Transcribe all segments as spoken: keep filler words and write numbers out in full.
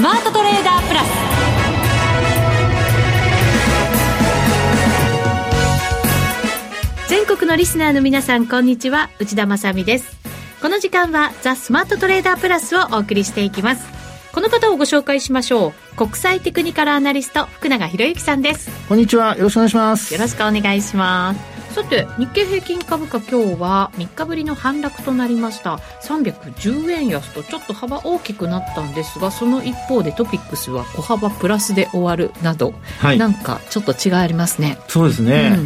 スマートトレーダープラス。全国のリスナーの皆さん、こんにちは。内田まさみです。この時間はザ・スマートトレーダープラスをお送りしていきます。この方をご紹介しましょう。国際テクニカルアナリスト、福永博之さんです。こんにちは。よろしくお願いします。よろしくお願いします。さて、日経平均株価今日はみっかぶりの反落となりました。さんびゃくじゅうえん安とちょっと幅大きくなったんですが、その一方でトピックスは小幅プラスで終わるなど、はい、なんかちょっと違いありますね。そうですね、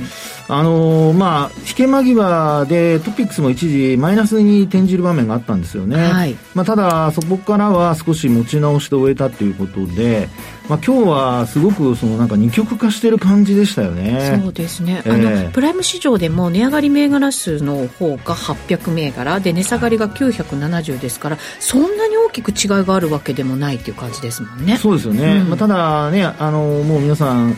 うん、あのーまあ、引け間際でトピックスも一時マイナスに転じる場面があったんですよね、はい。まあ、ただそこからは少し持ち直して終えたということで、まあ、今日はすごくそのなんか二極化してる感じでしたよね。そうですね、あの、えー、プライム市場でも値上がり銘柄数の方がはっぴゃくめいがらで、値下がりがきゅうひゃくななじゅうですから、そんなに大きく違いがあるわけでもないという感じですもんね。そうですよね、うん。まあ、ただね、あのもう皆さん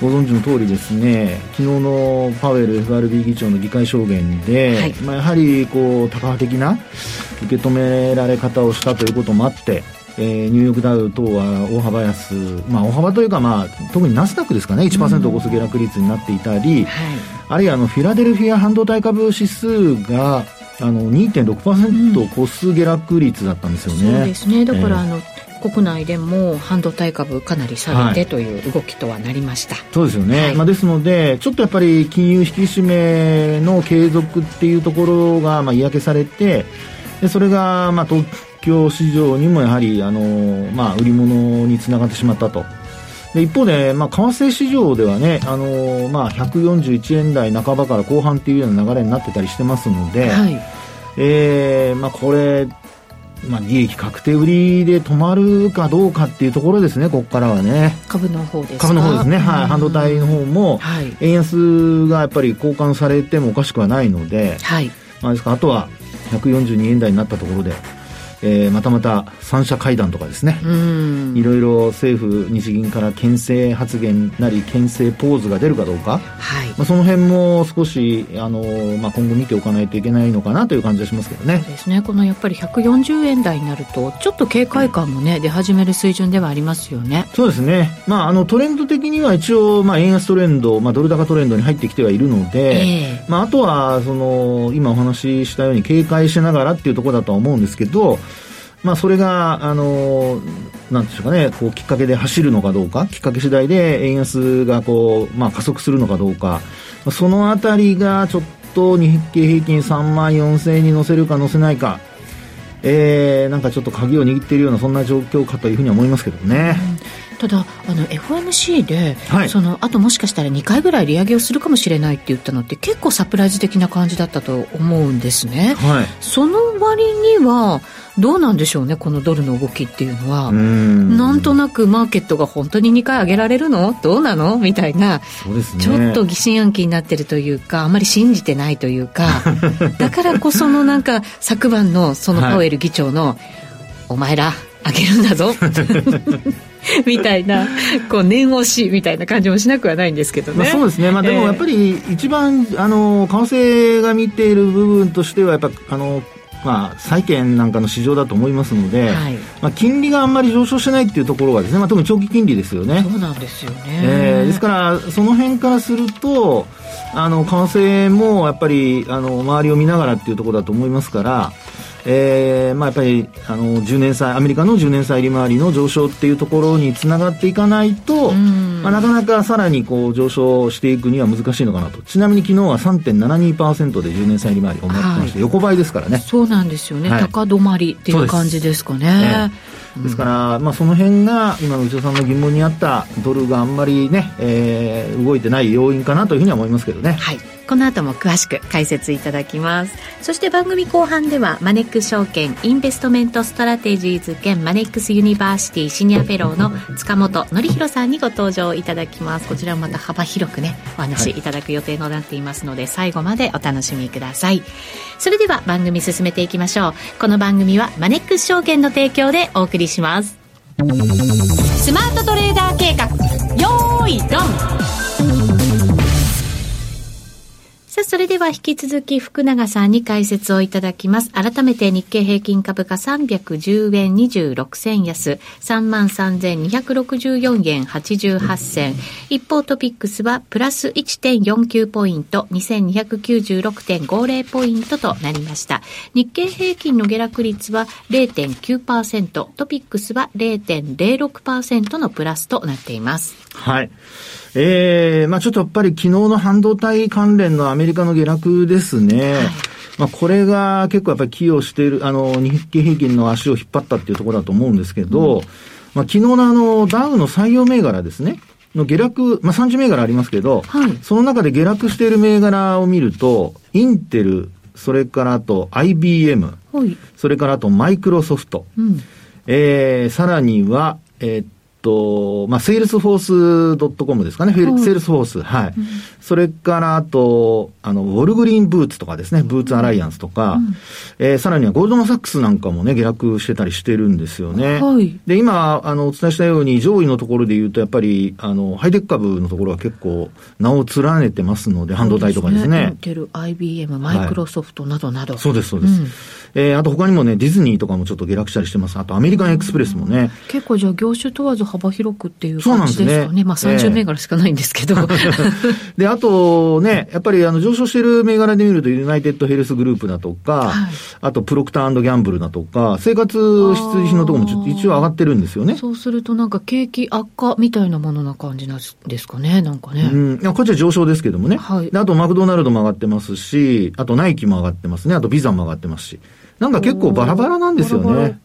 ご存知の通りですね、昨日のパウエル エフアールビー 議長の議会証言で、はい、まあ、やはりこう多角的な受け止められ方をしたということもあって、えー、ニューヨークダウ等は大幅安、まあ、大幅というか、まあ、特にナスダックですかね、 いちパーセント を超す下落率になっていたり、うん、はい、あるいはあのフィラデルフィア半導体株指数があの にてんろくパーセント を超す下落率だったんですよね、うん、そうですね。だから、えー、あの国内でも半導体株かなり下げてという動きとはなりました、はい、そうですよね、はい。まあ、ですのでちょっとやっぱり金融引き締めの継続っていうところがまあ嫌気されて、でそれがまあ東京市場にもやはりあの、まあ、売り物につながってしまったと。で一方で、まあ、為替市場ではね、あの、まあ、ひゃくよんじゅういちえんだいなかばから後半というような流れになってたりしてますので、はい、えーまあ、これ、まあ、利益確定売りで止まるかどうかっていうところですね。ここからはね、株の方ですか。株の方ですね、はい、半導体の方も、はい、円安がやっぱり交換されてもおかしくはないので、はい、まあ、ですからあとはひゃくよんじゅうにえんだいになったところで、えー、またまた三者会談とかですね、うん、いろいろ政府日銀から牽制発言なり牽制ポーズが出るかどうか、はい、まあ、その辺も少しあの、まあ、今後見ておかないといけないのかなという感じがしますけどね。そうですね、このやっぱりひゃくよんじゅうえんだいになるとちょっと警戒感も、ね、うん、出始める水準ではありますよね。そうですね、まあ、あのトレンド的には一応、まあ、円安トレンド、まあ、ドル高トレンドに入ってきてはいるので、えーまあ、あとはその今お話ししたように警戒しながらっていうところだとは思うんですけど、まあ、それがあのなんでしょうかね、こうきっかけで走るのかどうか、きっかけ次第で円安がこう、まあ、加速するのかどうか、そのあたりがちょっと日経平均さんまんよんせんえんに乗せるか乗せないか、えー、なんかちょっと鍵を握っているようなそんな状況かというふうには思いますけどね、うん。ただあの エフオーエムシー で、はい、そのあともしかしたらにかいぐらい利上げをするかもしれないって言ったのって結構サプライズ的な感じだったと思うんですね、はい、その割にはどうなんでしょうね、このドルの動きっていうのは。うーん、なんとなくマーケットが本当ににかい上げられるのどうなのみたいな、そうですね、ちょっと疑心暗鬼になってるというか、あまり信じてないというかだからこそのなんか昨晩のそのパウエル議長の、はい、お前ら上げるんだぞみたいなこう念押しみたいな感じもしなくはないんですけどね、まあ、そうですね、まあ、でもやっぱり一番、えー、あの為替が見ている部分としてはやっぱあの、まあ、債券なんかの市場だと思いますので、はい、まあ、金利があんまり上昇してないっていうところがですね、まあ、特に長期金利ですよね。そうなんですよね、えー、ですからその辺からするとあの為替もやっぱりあの周りを見ながらっていうところだと思いますから、えーまあ、やっぱりあのじゅうねんさいアメリカのじゅうねんさい利回りの上昇っていうところにつながっていかないと、まあ、なかなかさらにこう上昇していくには難しいのかなと。ちなみに昨日は さんてんななにパーセント でじゅうねんさい利回りを持ってまして、はい、横ばいですからね。そうなんですよね、はい、高止まりっていう感じですかね。ですから、まあ、その辺が今の内田さんの疑問にあったドルがあんまりね、えー、動いてない要因かなというふうには思いますけどね、はい。この後も詳しく解説いただきます。そして番組後半ではマネック証券インベストメントストラテジーズ兼マネックスユニバーシティシニアフェローの塚本典弘さんにご登場いただきます。こちらもまた幅広くねお話いただく予定となっていますので、はい、最後までお楽しみください。それでは番組進めていきましょう。この番組はマネックス証券の提供でお送りします。スマートトレーダー計画よーいドン。さあそれでは引き続き福永さんに解説をいただきます。改めて日経平均株価さんびゃくじゅうえんにじゅうろくせん安 さんまんさんぜんにひゃくろくじゅうよんえんはちじゅうはちせん、一方トピックスはプラス いってんよんきゅう ポイント にせんにひゃくきゅうじゅうろくてんごぜろ ポイントとなりました。日経平均の下落率は れいてんきゅうパーセント、 トピックスは れいてんぜろろくパーセント のプラスとなっています。はい、えー、まあちょっとやっぱり昨日の半導体関連のアメリカの下落ですね、はい、まあこれが結構やっぱり寄与している、あの日経平均の足を引っ張ったっていうところだと思うんですけど、うん、まあ昨日のあのダウの採用銘柄ですねの下落、まあさんじゅう銘柄ありますけど、はい、その中で下落している銘柄を見るとインテル、それからあと アイビーエム、はい、それからあとマイクロソフト、うん、えー、さらにはえー、っとまあ、セールスフォースドットコムですかね、セールスフォース、はい、うん、それからあとあのウォルグリーンブーツとかですね、ブーツアライアンスとか、うん、えー、さらにはゴールドマンサックスなんかもね下落してたりしてるんですよね、はい、で今あのお伝えしたように上位のところでいうとやっぱりあのハイテク株のところは結構名を連ねてますので、半導体とかですね、インテル、アイビーエム、マイクロソフトなどなど、はい、そうですそうです、うん、えー、あと他にもねディズニーとかもちょっと下落したりしてます。あとアメリカンエクスプレスもね、うん、結構じゃあ業種問わず幅広くっていう感じですかね。まあさんじゅう銘柄しかないんですけど、えー、であとねやっぱりあの上昇している銘柄で見るとユナイテッドヘルスグループだとか、はい、あとプロクター&ギャンブルだとか生活必需品のところもちょっと一応上がってるんですよね。そうするとなんか景気悪化みたいなものな感じなんですかね、なんかね、うん、こっちは上昇ですけどもね、はい、であとマクドナルドも上がってますし、あとナイキも上がってますね、あとビザも上がってますし、なんか結構バラバラなんですよね。バラバラか。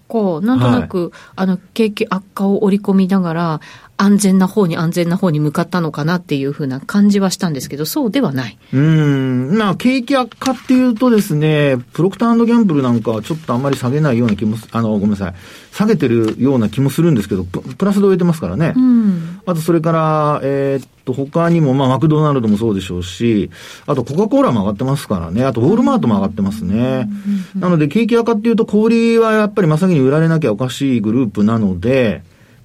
なんとなく、はい、あの景気悪化を織り込みながら安全な方に安全な方に向かったのかなっていう風な感じはしたんですけど、そうではない。うーん、まあ景気悪化っていうとですね、プロクター&ギャンブルなんかはちょっとあんまり下げないような気も、あのごめんなさい、下げてるような気もするんですけど、プ, プラスで終えてますからね。うん、あとそれからえー、っと他にもまあマクドナルドもそうでしょうし、あとコカコーラも上がってますからね。あとウォールマートも上がってますね。うんうんうん、なので景気悪化っていうと小売りはやっぱり真っ先に売られなきゃおかしいグループなので。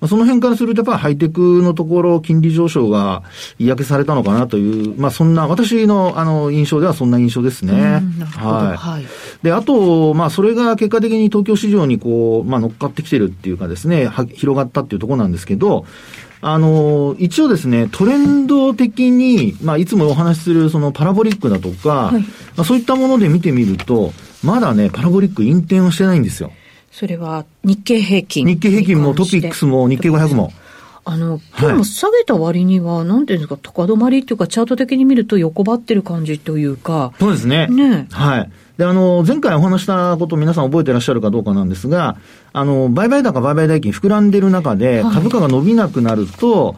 その辺からするとやっぱりハイテクのところ金利上昇が嫌気されたのかなという、まあそんな私のあの印象ではそんな印象ですね。うん、なるほど、はい、はい。で、あと、まあそれが結果的に東京市場にこう、まあ乗っかってきてるっていうかですね、は広がったっていうところなんですけど、あの、一応ですね、トレンド的に、まあいつもお話しするそのパラボリックだとか、はい、まあ、そういったもので見てみると、まだね、パラボリック陰転をしてないんですよ。それは日経平均、日経平均もトピックスも日経ごひゃくもあの今日も下げた割には、はい、なんていうんですか、高止まりというかチャート的に見ると横ばってる感じというか、そうですね。ね、はい。であの前回お話したことを皆さん覚えてらっしゃるかどうかなんですが、あの売買高売買代金膨らんでる中で株価が伸びなくなると、はい、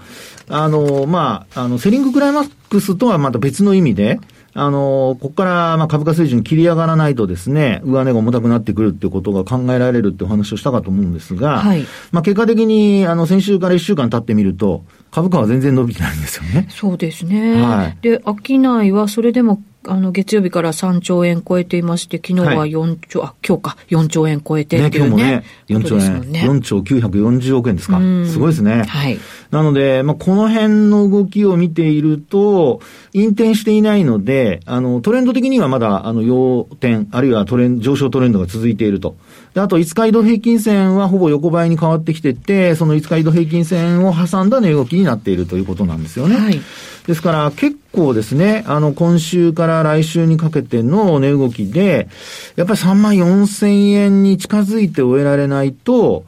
あのまああのセリングクライマックスとはまた別の意味で。あの、ここから、ま、株価水準に切り上がらないとですね、上値が重たくなってくるっていうことが考えられるってお話をしたかと思うんですが、はい。まあ、結果的に、あの、先週からいっしゅうかん経ってみると、株価は全然伸びてないんですよね。そうですね。はい。で、商いはそれでも、あの、月曜日からさんちょうえん超えていまして、昨日はよんちょう、はい、あ、今日か、よんちょうえん超えてっていうね。ね、今日もね、よんちょうえん、ね、よんちょうきゅうひゃくよんじゅうおくえんですか。すごいですね。はい。なので、まあ、この辺の動きを見ていると、陰転していないので、あの、トレンド的にはまだ、あの、陽転、あるいはトレン、上昇トレンドが続いていると。で、あと、いつか移動平均線はほぼ横ばいに変わってきてて、そのいつか移動平均線を挟んだ値動きになっているということなんですよね。はい。ですから、結構ですね、あの、今週から、来週にかけての値動きでやっぱりさんまんよんせんえんに近づいて終えられないと、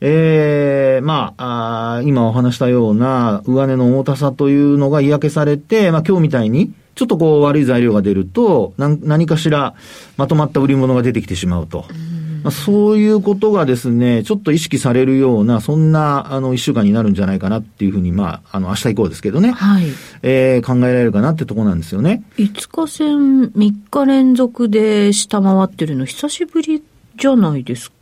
えー、まあ、あ、今お話したような上値の重たさというのが嫌気されて、まあ、今日みたいにちょっとこう悪い材料が出ると何かしらまとまった売り物が出てきてしまうと、う、まあ、そういうことがですねちょっと意識されるようなそんなあのいっしゅうかんになるんじゃないかなっていうふうに、まあ、あの明日以降ですけどね、はい、えー、考えられるかなってとこなんですよね。いつか線みっか連続で下回ってるの久しぶりじゃないですか。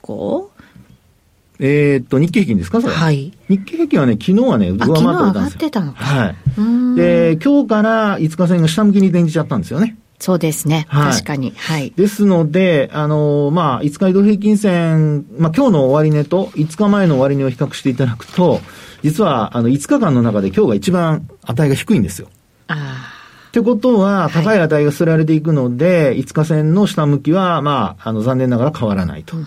えー、っと、日経平均ですか、それ。はい。日経平均はね、昨日はね、上回ってたんですよ。上回ってたのか。はい。で、今日からいつか線が下向きに転じちゃったんですよね。そうですね。はい、確かに。はい。ですので、あの、まあ、いつか移動平均線、まあ、今日の終値といつかまえの終値を比較していただくと、実は、あの、いつかかんの中で今日が一番値が低いんですよ。ああ。ってことは、高い値が捨てられていくので、はい、いつか線の下向きは、まあ、あの、残念ながら変わらないと。うん、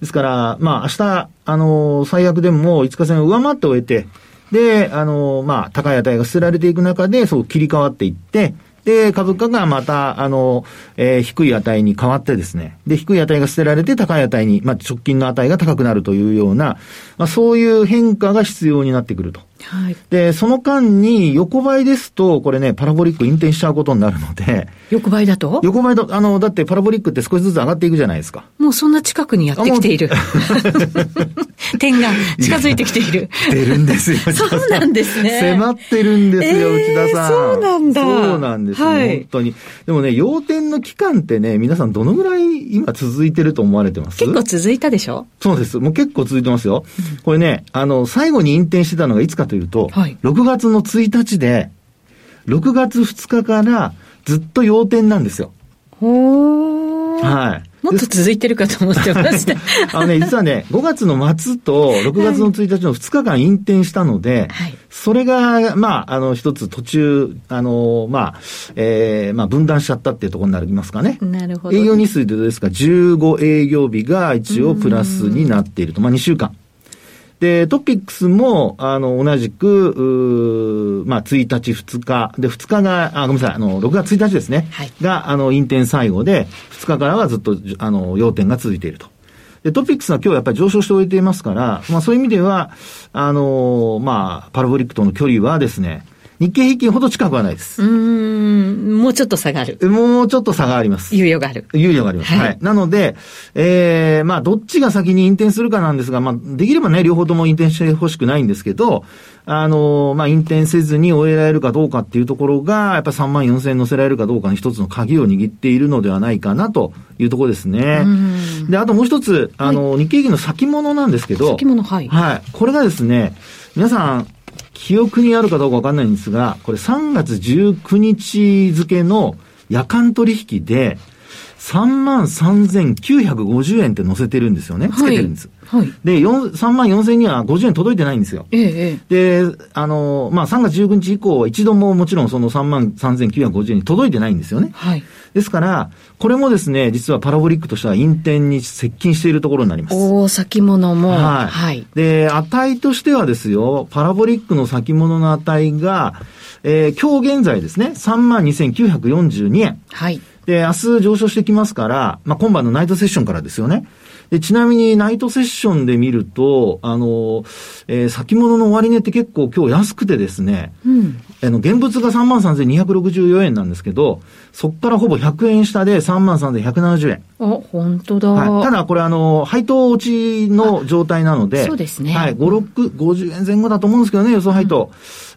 ですから、まあ、明日、あの、最悪でもいつか線を上回って終えて、で、あの、まあ、高い値が捨てられていく中で、そう切り替わっていって、で、株価がまた、あの、えー、低い値に変わってですね。で、低い値が捨てられて高い値に、まあ、直近の値が高くなるというような、まあ、そういう変化が必要になってくると。はい。で、その間に横ばいですと、これね、パラボリック引転しちゃうことになるので。横ばいだと？横ばいだ、あの、だってパラボリックって少しずつ上がっていくじゃないですか。もうそんな近くにやってきている。点が近づいてきている。出るんですよ。そうなんですね。迫ってるんですよ、えー、内田さん。そうなんだ。そうなんです。はい、本当に。でもね、要点の期間ってね、皆さんどのぐらい今続いてると思われてます？結構続いたでしょ？そうです。もう結構続いてますよ。うん、これね、あの、最後に引転してたのがいつかというと、はい、ろくがつのついたちで、ろくがつふつかからずっと要点なんですよ。ほー。はい。もっと続いてるかと思ってました。あのね、実はね、ごがつの末とろくがつのついたちのふつかかん引転したので、はい、それが、まあ、あの、一つ途中、あの、まあ、えー、まあ、分断しちゃったっていうところになりますかね。なるほど。営業日数でですか、じゅうご営業日が一応プラスになっていると。まあ、にしゅうかん。で、トピックスも、あの、同じく、うまあ、ついたち、ふつか。で、ふつかが、あ、ごめんなさい、あの、ろくがつついたちですね。はい。が、あの、引転最後で、ふつかからはずっと、あの、要点が続いていると。で、トピックスは今日やっぱり上昇しておいていますから、まあ、そういう意味では、あの、まあ、パラボリックとの距離はですね、日経平均ほど近くはないです。うーん、もうちょっと差がある。もうちょっと差があります。猶予がある。猶予があります。はい。はい、なので、えー、まあ、どっちが先に引転するかなんですが、まあ、できればね、両方とも引転してほしくないんですけど、あの、まあ、引転せずに終えられるかどうかっていうところが、やっぱりさんまんよんせんえん乗せられるかどうかの一つの鍵を握っているのではないかなというところですね。うん。で、あともう一つ、あの、はい、日経平均の先物なんですけど。先物、はい。はい。これがですね、皆さん、記憶にあるかどうかわかんないんですが、これさんがつじゅうくにち付の夜間取引で さんまんさんぜんきゅうひゃくごじゅうえんって載せてるんですよね。つけてるんです。はい。で、さんまんよんせんにはごじゅうえん届いてないんですよ。ええ。で、あの、まあ、さんがつじゅうくにち以降は一度ももちろんその さんまんさんぜんきゅうひゃくごじゅうえんに届いてないんですよね。はい。ですから、これもですね、実はパラボリックとしては引転に接近しているところになります。おー、先物も。はい。はい、で、値としてはですよ、パラボリックの先物の値が、えー、今日現在ですね、さんまんにせんきゅうひゃくよんじゅうにえん。はい。で、明日上昇してきますから、まあ、今晩のナイトセッションからですよね。で、ちなみにナイトセッションで見ると、あの、えー、先物の終値って結構今日安くてですね、うん、あの、現物が さんまんさんぜんにひゃくろくじゅうよんえんなんですけど、そこからほぼひゃくえん下で さんまんさんぜんひゃくななじゅうえん。あ、本当だ。はい、ただこれあの、配当落ちの状態なので、そうですね。はい、ごじゅうえん前後だと思うんですけどね、予想配当。うん、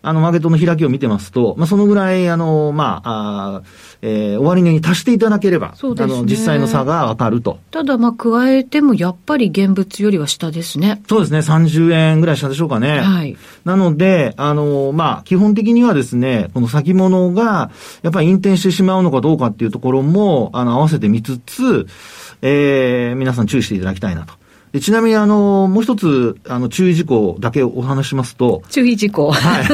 あの、マーケットの開きを見てますと、まあ、そのぐらい、あの、まあ、あえー、終値に足していただければ、そうですね、あの、実際の差がわかると。ただ、まあ、加えても、やっぱり現物よりは下ですね。そうですね、さんじゅうえんぐらい下でしょうかね。はい。なので、あの、まあ、基本的にはですね、この先物が、やっぱり引転してしまうのかどうかっていうところも、あの、合わせて見つつ、えー、皆さん注意していただきたいなと。で、ちなみにあの、もう一つ、あの、注意事項だけお話しますと。注意事項。はい。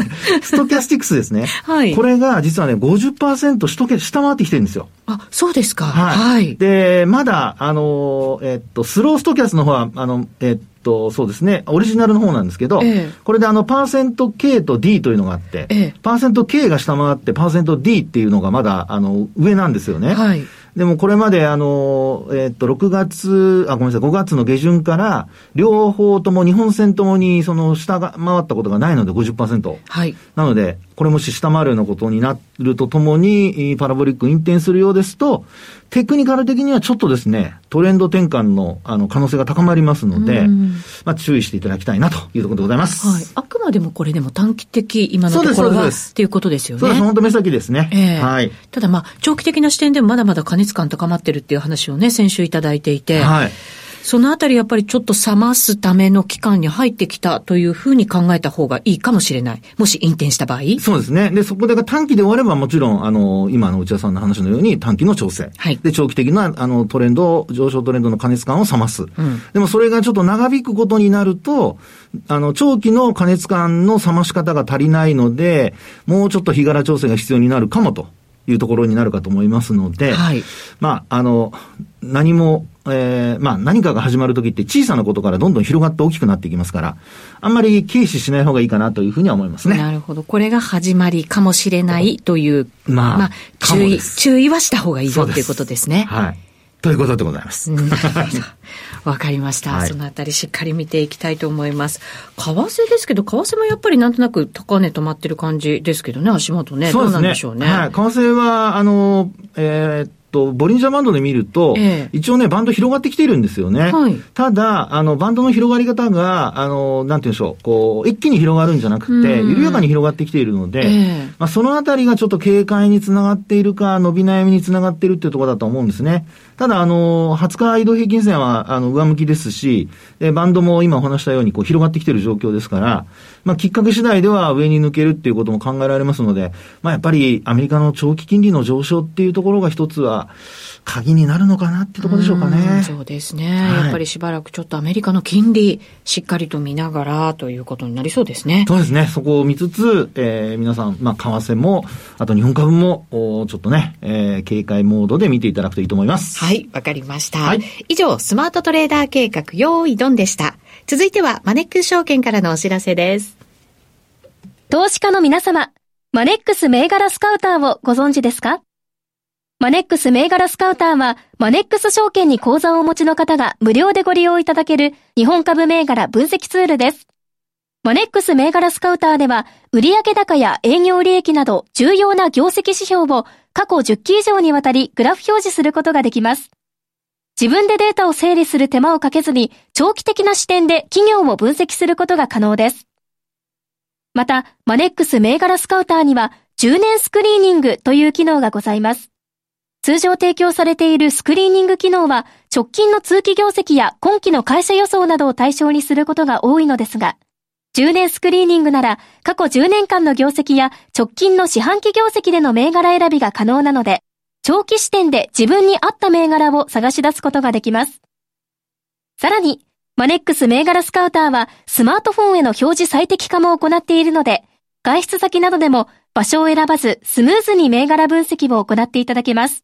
ストキャスティクスですね。はい。これが実はね、ごじゅっパーセント しとけ、下回ってきてるんですよ。あ、そうですか。はい。はい、で、まだ、あの、えっと、スローストキャスの方は、あの、えっと、とそうですね、オリジナルの方なんですけど、ええ、これであのパーセント K と D というのがあって、ええ、パーセント K が下回ってパーセント D っていうのがまだあの上なんですよね。はい、でもこれまであの、えー、っとろくがつあごめんなさいごがつの下旬から両方ともにほん線ともにその下が回ったことがないので ごじゅっパーセント、はい、なのでこれもし下回るようなことになるとともにパラボリック引転するようですとテクニカル的にはちょっとですねトレンド転換のあの可能性が高まりますので。まあ、注意していただきたいなというところでございます。はい、あくまでもこれでも短期的今のところはっていうことですよね。そうです。本当目先ですね。えーはい、ただまあ長期的な視点でもまだまだ過熱感高まってるっていう話をね先週いただいていて、はい、そのあたりやっぱりちょっと冷ますための期間に入ってきたというふうに考えた方がいいかもしれない。もし引転した場合。そうですね。でそこで短期で終わればもちろんあの今の内田さんの話のように短期の調整、はい、で長期的なあのトレンド上昇トレンドの過熱感を冷ます。うん、でもそれがちょっと長引くことになるとあの長期の過熱感の冷まし方が足りないのでもうちょっと日柄調整が必要になるかもと。いうところになるかと思いますので、はい、まあ、あの、何も、えー、まあ、何かが始まるときって小さなことからどんどん広がって大きくなっていきますから、あんまり軽視しない方がいいかなというふうには思いますね。なるほど。これが始まりかもしれないという、まあ、まあ、注意、注意はした方がいいよということですね。はい。ということでございます。わかりました、はい。そのあたりしっかり見ていきたいと思います。為替ですけど、為替もやっぱりなんとなく高値止まってる感じですけどね、足元ね。そうですね。どうなんでしょうね。はい。為替は、あの、えー、っと、ボリンジャーバンドで見ると、えー、一応ね、バンド広がってきてるんですよね。はい、ただ、あの、バンドの広がり方が、あの、なんて言うんでしょう、こう、一気に広がるんじゃなくて、緩やかに広がってきているので、えーまあ、そのあたりがちょっと警戒につながっているか、伸び悩みにつながっているっていうところだと思うんですね。ただ、あの、はつか移動平均線は、あの、上向きですし、え、バンドも今お話したように、こう、広がってきている状況ですから、まあ、きっかけ次第では上に抜けるっていうことも考えられますので、まあ、やっぱり、アメリカの長期金利の上昇っていうところが一つは、鍵になるのかなってところでしょうかね。うそうですね、はい。やっぱりしばらくちょっとアメリカの金利、しっかりと見ながらということになりそうですね。そうですね。そこを見つつ、えー、皆さん、まあ、為替も、あと日本株も、ちょっとね、えー、警戒モードで見ていただくといいと思います。はい、わかりました、はい。以上、スマートトレーダー計画、用意ドンでした。続いては、マネックス証券からのお知らせです。投資家の皆様、マネックス銘柄スカウターをご存知ですか？マネックス銘柄スカウターは、マネックス証券に口座をお持ちの方が無料でご利用いただける日本株銘柄分析ツールです。マネックス銘柄スカウターでは、売上高や営業利益など重要な業績指標を過去じゅっき以上にわたりグラフ表示することができます。自分でデータを整理する手間をかけずに、長期的な視点で企業を分析することが可能です。また、マネックス銘柄スカウターには、じゅうねんスクリーニングという機能がございます。通常提供されているスクリーニング機能は、直近の通期業績や今期の会社予想などを対象にすることが多いのですが、じゅうねんスクリーニングなら、過去じゅうねんかんの業績や直近の四半期業績での銘柄選びが可能なので、長期視点で自分に合った銘柄を探し出すことができます。さらに、マネックス銘柄スカウターは、スマートフォンへの表示最適化も行っているので、外出先などでも場所を選ばずスムーズに銘柄分析を行っていただけます。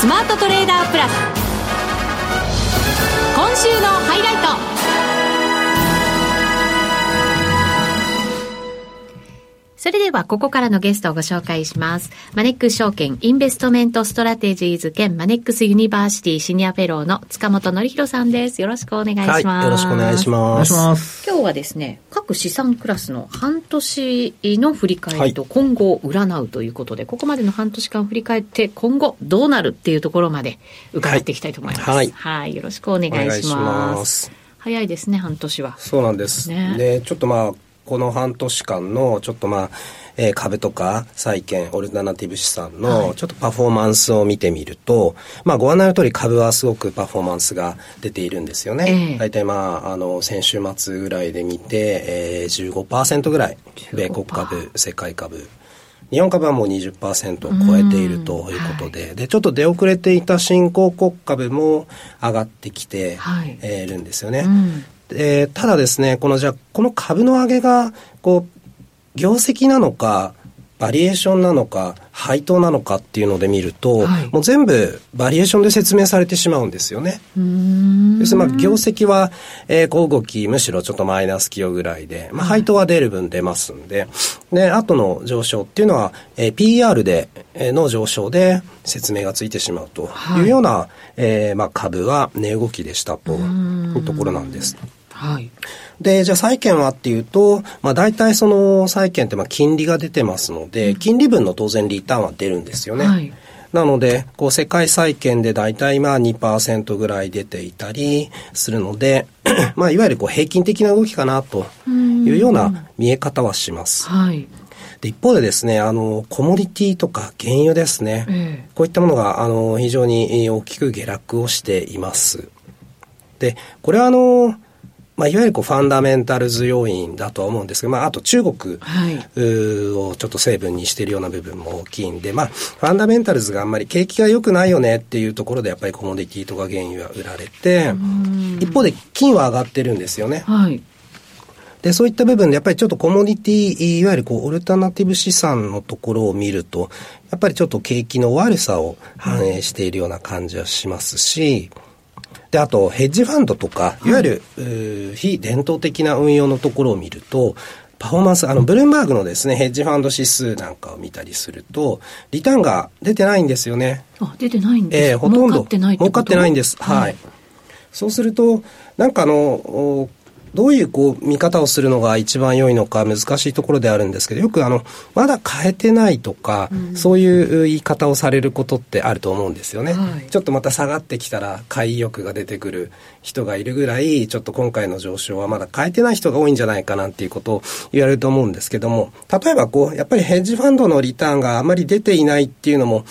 スマートトレーダープラス、今週のハイライト。それではここからのゲストをご紹介します。マネックス証券インベストメントストラテジーズ兼マネックスユニバーシティシニアフェローの塚本典弘さんです。よろしくお願いします、はい、よろしくお願いします。今日はですね、各資産クラスの半年の振り返りと今後を占うということで、はい、ここまでの半年間を振り返って今後どうなるっていうところまで伺っていきたいと思います。はい、はいはい、よろしくお願いします。お願いします。早いですね、半年は。そうなんです。ね、で、ちょっとまあこの半年間のちょっとまあ、えー、株とか債券、オルタナティブ資産のちょっとパフォーマンスを見てみると、はい、まあご案内の通り株はすごくパフォーマンスが出ているんですよね。えー、大体まああの先週末ぐらいで見て、えー、じゅうごパーセント ぐらい、米国株、世界株。日本株はもう にじゅっパーセント を超えているということで、はい、で、ちょっと出遅れていた新興国株も上がってきているんですよね。はい、うん、えー、ただですね、このじゃあこの株の上げがこう業績なのかバリエーションなのか配当なのかっていうので見ると、はい、もう全部バリエーションで説明されてしまうんですよね。うーん、要するにまあ業績は、えー、小動きむしろちょっとマイナス寄与ぐらいで、まあ、配当は出る分出ますんで、はい、で後の上昇っていうのは、えー、ピーイーアール で、えー、の上昇で説明がついてしまうというような、はい、えーまあ、株は値動きでしたというところなんです。はい、でじゃあ債券はっていうと、まあ、大体その債券ってまあ金利が出てますので、うん、金利分の当然リターンは出るんですよね。はい、なのでこう世界債券で大体まあ にパーセント ぐらい出ていたりするのでまあいわゆるこう平均的な動きかなというような見え方はします。はい、で一方でですね、あのコモディティとか原油ですね、えー、こういったものがあの非常に大きく下落をしています。でこれはあのまあ、いわゆるこうファンダメンタルズ要因だとは思うんですが、まあ、あと中国、はい、をちょっと成分にしているような部分も大きいんで、まあ、ファンダメンタルズがあんまり景気が良くないよねっていうところでやっぱりコモディティとか原油は売られて、一方で金は上がってるんですよね。はい、でそういった部分でやっぱりちょっとコモディティ、いわゆるこうオルタナティブ資産のところを見るとやっぱりちょっと景気の悪さを反映しているような感じはしますし、うんであとヘッジファンドとかいわゆる、はい、非伝統的な運用のところを見るとパフォーマンス、あのブルームバーグのですねヘッジファンド指数なんかを見たりするとリターンが出てないんですよね。あ、出てないんです。えー、ほとんど儲かってないってこと？儲かってないんです。はい、はい、そうするとなんかあのどういうこう見方をするのが一番良いのか難しいところであるんですけど、よくあのまだ変えてないとか、うん、そういう言い方をされることってあると思うんですよね。はい、ちょっとまた下がってきたら買い意欲が出てくる人がいるぐらい、ちょっと今回の上昇はまだ変えてない人が多いんじゃないかなっていうことを言われると思うんですけども、例えばこうやっぱりヘッジファンドのリターンがあまり出ていないっていうのも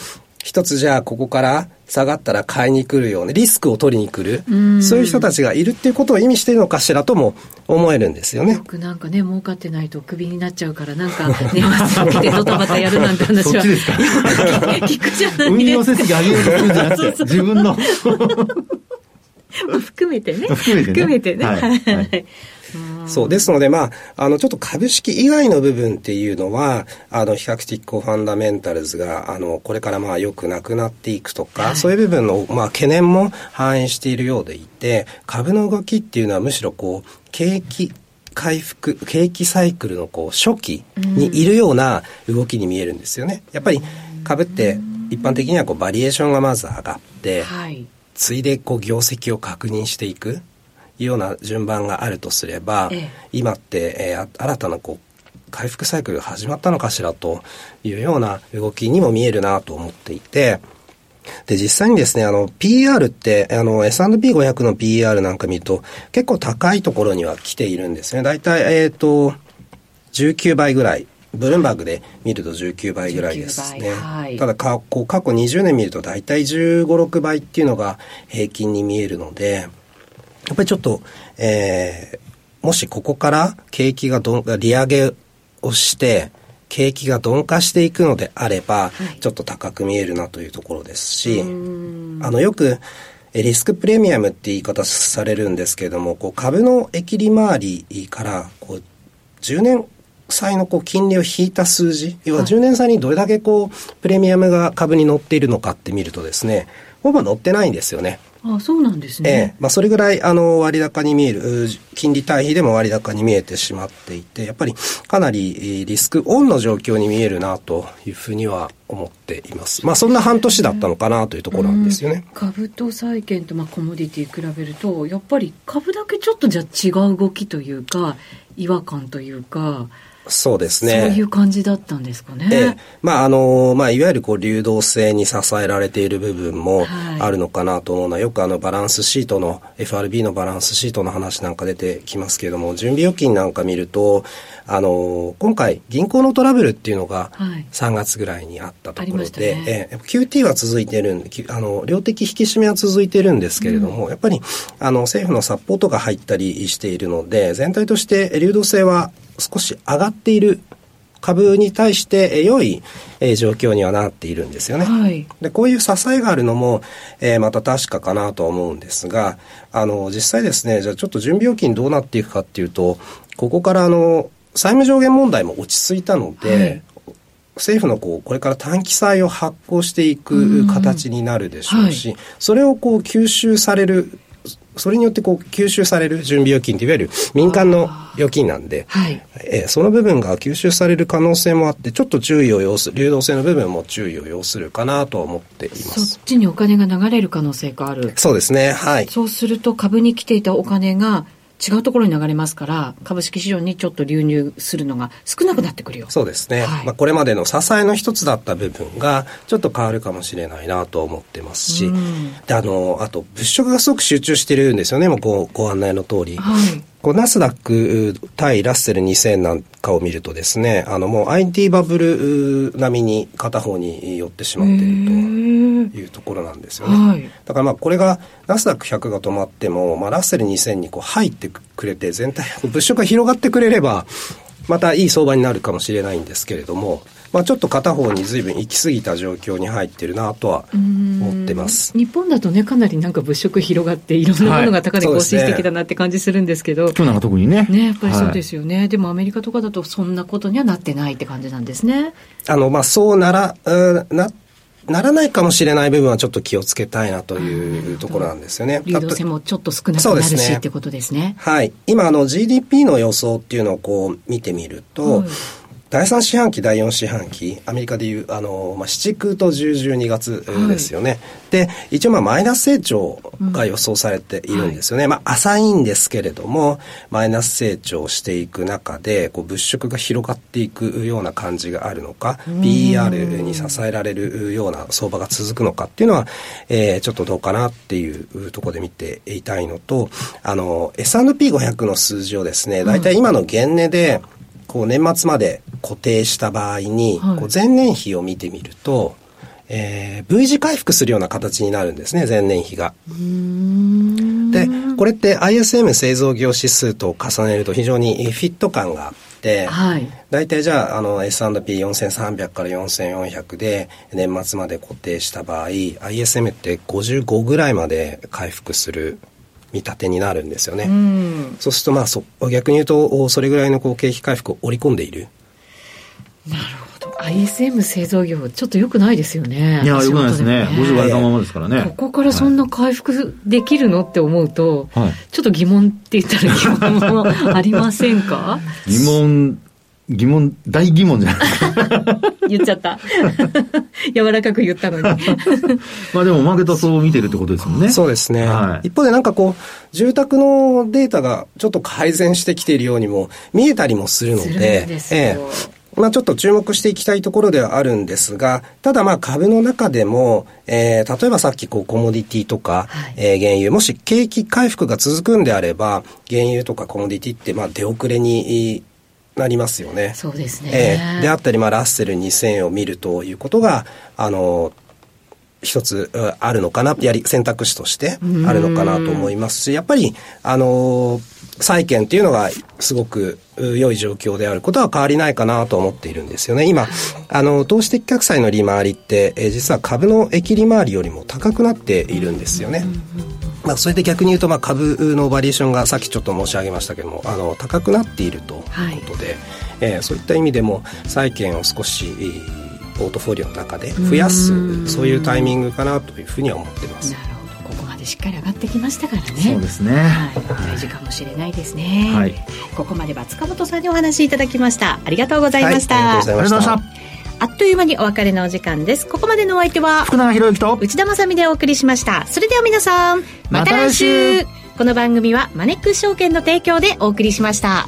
一つ、じゃあここから下がったら買いに来るようなリスクを取りに来る、うそういう人たちがいるっていうことを意味しているのかしらとも思えるんですよね。よくなんかね、儲かってないとクビになっちゃうからなんか年末に来てドタバタやるなんて話は聞くじゃないですか。運用成績上げようとするんじゃなくてそうそう自分の含めてね含めてね、はいはいはい、そうですので、まあ、あのちょっと株式以外の部分っていうのはあの比較的こうファンダメンタルズがあのこれからまあよくなくなっていくとか、はい、そういう部分の、まあ、懸念も反映しているようでいて、株の動きっていうのはむしろこう景気回復、景気サイクルのこう初期にいるような動きに見えるんですよね。やっぱり株って一般的にはこうバリエーションがまず上がって、はい、ついでこう業績を確認していくような順番があるとすれば、ええ、今って、えー、新たなこう回復サイクルが始まったのかしらというような動きにも見えるなと思っていて、で実際にですね、あの ピーイーアール ってあの エスアンドピーごひゃく の ピーイーアール なんか見ると結構高いところには来ているんですね。だいたい、えーと、じゅうきゅうばいぐらい、ブルームバーグで見るとじゅうきゅうばいぐらいですね。はい、ただかこう過去にじゅうねん見るとだいたいじゅうご、ろくばいっていうのが平均に見えるので、やっぱりちょっと、えー、もしここから景気がどん利上げをして景気が鈍化していくのであれば、はい、ちょっと高く見えるなというところですし、あのよくリスクプレミアムって言い方されるんですけれども、こう株の益利回りからこうじゅうねんさいのこう金利を引いた数字、要はじゅうねんさいにどれだけこうプレミアムが株に乗っているのかって見るとですね、ほぼ乗ってないんですよね。ああ、そうなんですね。ええ、まあ、それぐらいあの割高に見える、金利対比でも割高に見えてしまっていて、やっぱりかなりリスクオンの状況に見えるなというふうには思っています。まあ、そんな半年だったのかなというところなんですよね。うん、株と債券とまあコモディティ比べるとやっぱり株だけちょっとじゃ違う動きというか違和感というか、そうですね、そういう感じだったんですかね。ええ、まああのまあ、いわゆるこう流動性に支えられている部分もあるのかなと思うのは、はい、よくあのバランスシートの エフアールビー のバランスシートの話なんか出てきますけれども、準備預金なんか見るとあの今回銀行のトラブルっていうのがさんがつぐらいにあったところで、はい、ねええ、キューティー は続いてるんで、あの量的引き締めは続いてるんですけれども、うん、やっぱりあの政府のサポートが入ったりしているので、全体として流動性は少し上がっている、株に対して良い状況にはなっているんですよね。はい、でこういう支えがあるのも、えー、また確かかなとは思うんですが、あの実際ですね、じゃあちょっと準備預金どうなっていくかっていうと、ここからあの債務上限問題も落ち着いたので、はい、政府のこうこれから短期債を発行していく形になるでしょうし、うんはい、それをこう吸収される、それによってこう吸収される準備預金といわゆる民間の預金なんで、はい、えその部分が吸収される可能性もあって、ちょっと注意を要する、流動性の部分も注意を要するかなと思っています。そっちにお金が流れる可能性がある。そうですね、はい、そうすると株に来ていたお金が違うところに流れますから、株式市場にちょっと流入するのが少なくなってくるよ。そうですね、はいまあ、これまでの支えの一つだった部分がちょっと変わるかもしれないなと思ってますし、うん、であのあと物色がすごく集中してるんですよね。もう ご, ご案内の通り、はい、こうナスダック対ラッセルにせんなんかを見るとですね、あのもう アイティー バブル並みに片方に寄ってしまっているというところなんですよね、はい、だからまあこれがナスダックひゃくが止まっても、まあ、ラッセルにせんにこう入ってくれて、全体物色が広がってくれればまたいい相場になるかもしれないんですけれども、まあ、ちょっと片方に随分行き過ぎた状況に入ってるなとは思ってます。日本だとね、かなりなんか物色広がっていろんなものが高値更新してきたなって感じするんですけど、はい、そうですね、今日なんか特に ね, ねやっぱりそうですよね、はい、でもアメリカとかだとそんなことにはなってないって感じなんですね。あの、まあ、そうなら、うん、なならないかもしれない部分はちょっと気をつけたいなというところなんですよね。流動性もちょっと少なくなるし、ね、ってことですね。はい。今あの ジーディーピー の予想っていうのをこう見てみると、はい、だいさん四半期だいよん四半期、アメリカでいうあの、まあ、しちがつとじゅう、じゅうにがつですよね、はい、で一応まあマイナス成長が予想されているんですよね、うんはい、まあ、浅いんですけれどもマイナス成長していく中でこう物色が広がっていくような感じがあるのか、 ピーイーアール に支えられるような相場が続くのかっていうのは、えー、ちょっとどうかなっていうところで見ていたいのと、あの エスアンドピーごひゃく の数字をですね、だいたい今の現値でこう年末まで固定した場合に、こう前年比を見てみると、え V 字回復するような形になるんですね、前年比が。でこれって アイエスエム 製造業指数と重ねると非常にフィット感があって、だいたいじゃあ、 あの エスアンドピーよんせんさんびゃく から よんせんよんひゃく で年末まで固定した場合、 アイエスエム ってごじゅうごぐらいまで回復する見立てになるんですよね。うんそうするとまあそ逆に言うとそれぐらいのこう景気回復を織り込んでいる。なるほど。 アイエスエム 製造業ちょっと良くないですよね。いや良くないですね。ごじゅうごえんのままですからね。ここからそんな回復できるのって思うと、はい、ちょっと疑問って言ったら疑問もありませんか？疑問疑問大疑問じゃない言っちゃった柔らかく言ったのにまあでもマーケットはそう見てるってことですもんね。そうですね、はい、一方でなんかこう住宅のデータがちょっと改善してきているようにも見えたりもするの で, するんですよ、ええまあ、ちょっと注目していきたいところではあるんですが、ただまあ株の中でも、えー、例えばさっきこうコモディティとか、はいえー、原油、もし景気回復が続くんであれば原油とかコモディティってまあ出遅れになりますよね。そうですね、えー、であったり、まあ、ラッセルにせんを見るということがあの一つあるのかな、やり選択肢としてあるのかなと思いますし、やっぱりあの債券というのがすごく良い状況であることは変わりないかなと思っているんですよね。今あの投資的客債の利回りって、えー、実は株の益利回りよりも高くなっているんですよね。まあ、それで逆に言うと、まあ株のバリエーションがさっきちょっと申し上げましたけども、あの高くなっているということで、はいえー、そういった意味でも債券を少しポートフォリオの中で増やす、そういうタイミングかなというふうには思ってます。なるほど。ここまでしっかり上がってきましたからね。そうですね、はい、大事かもしれないですね、はい、ここまでは塚本さんにお話いただきました。ありがとうございました。はい、ありがとうございました。あっという間にお別れのお時間です。ここまでのお相手は福永博之と内田まさみでお送りしました。それでは皆さん、また来週。この番組はマネックス証券の提供でお送りしました。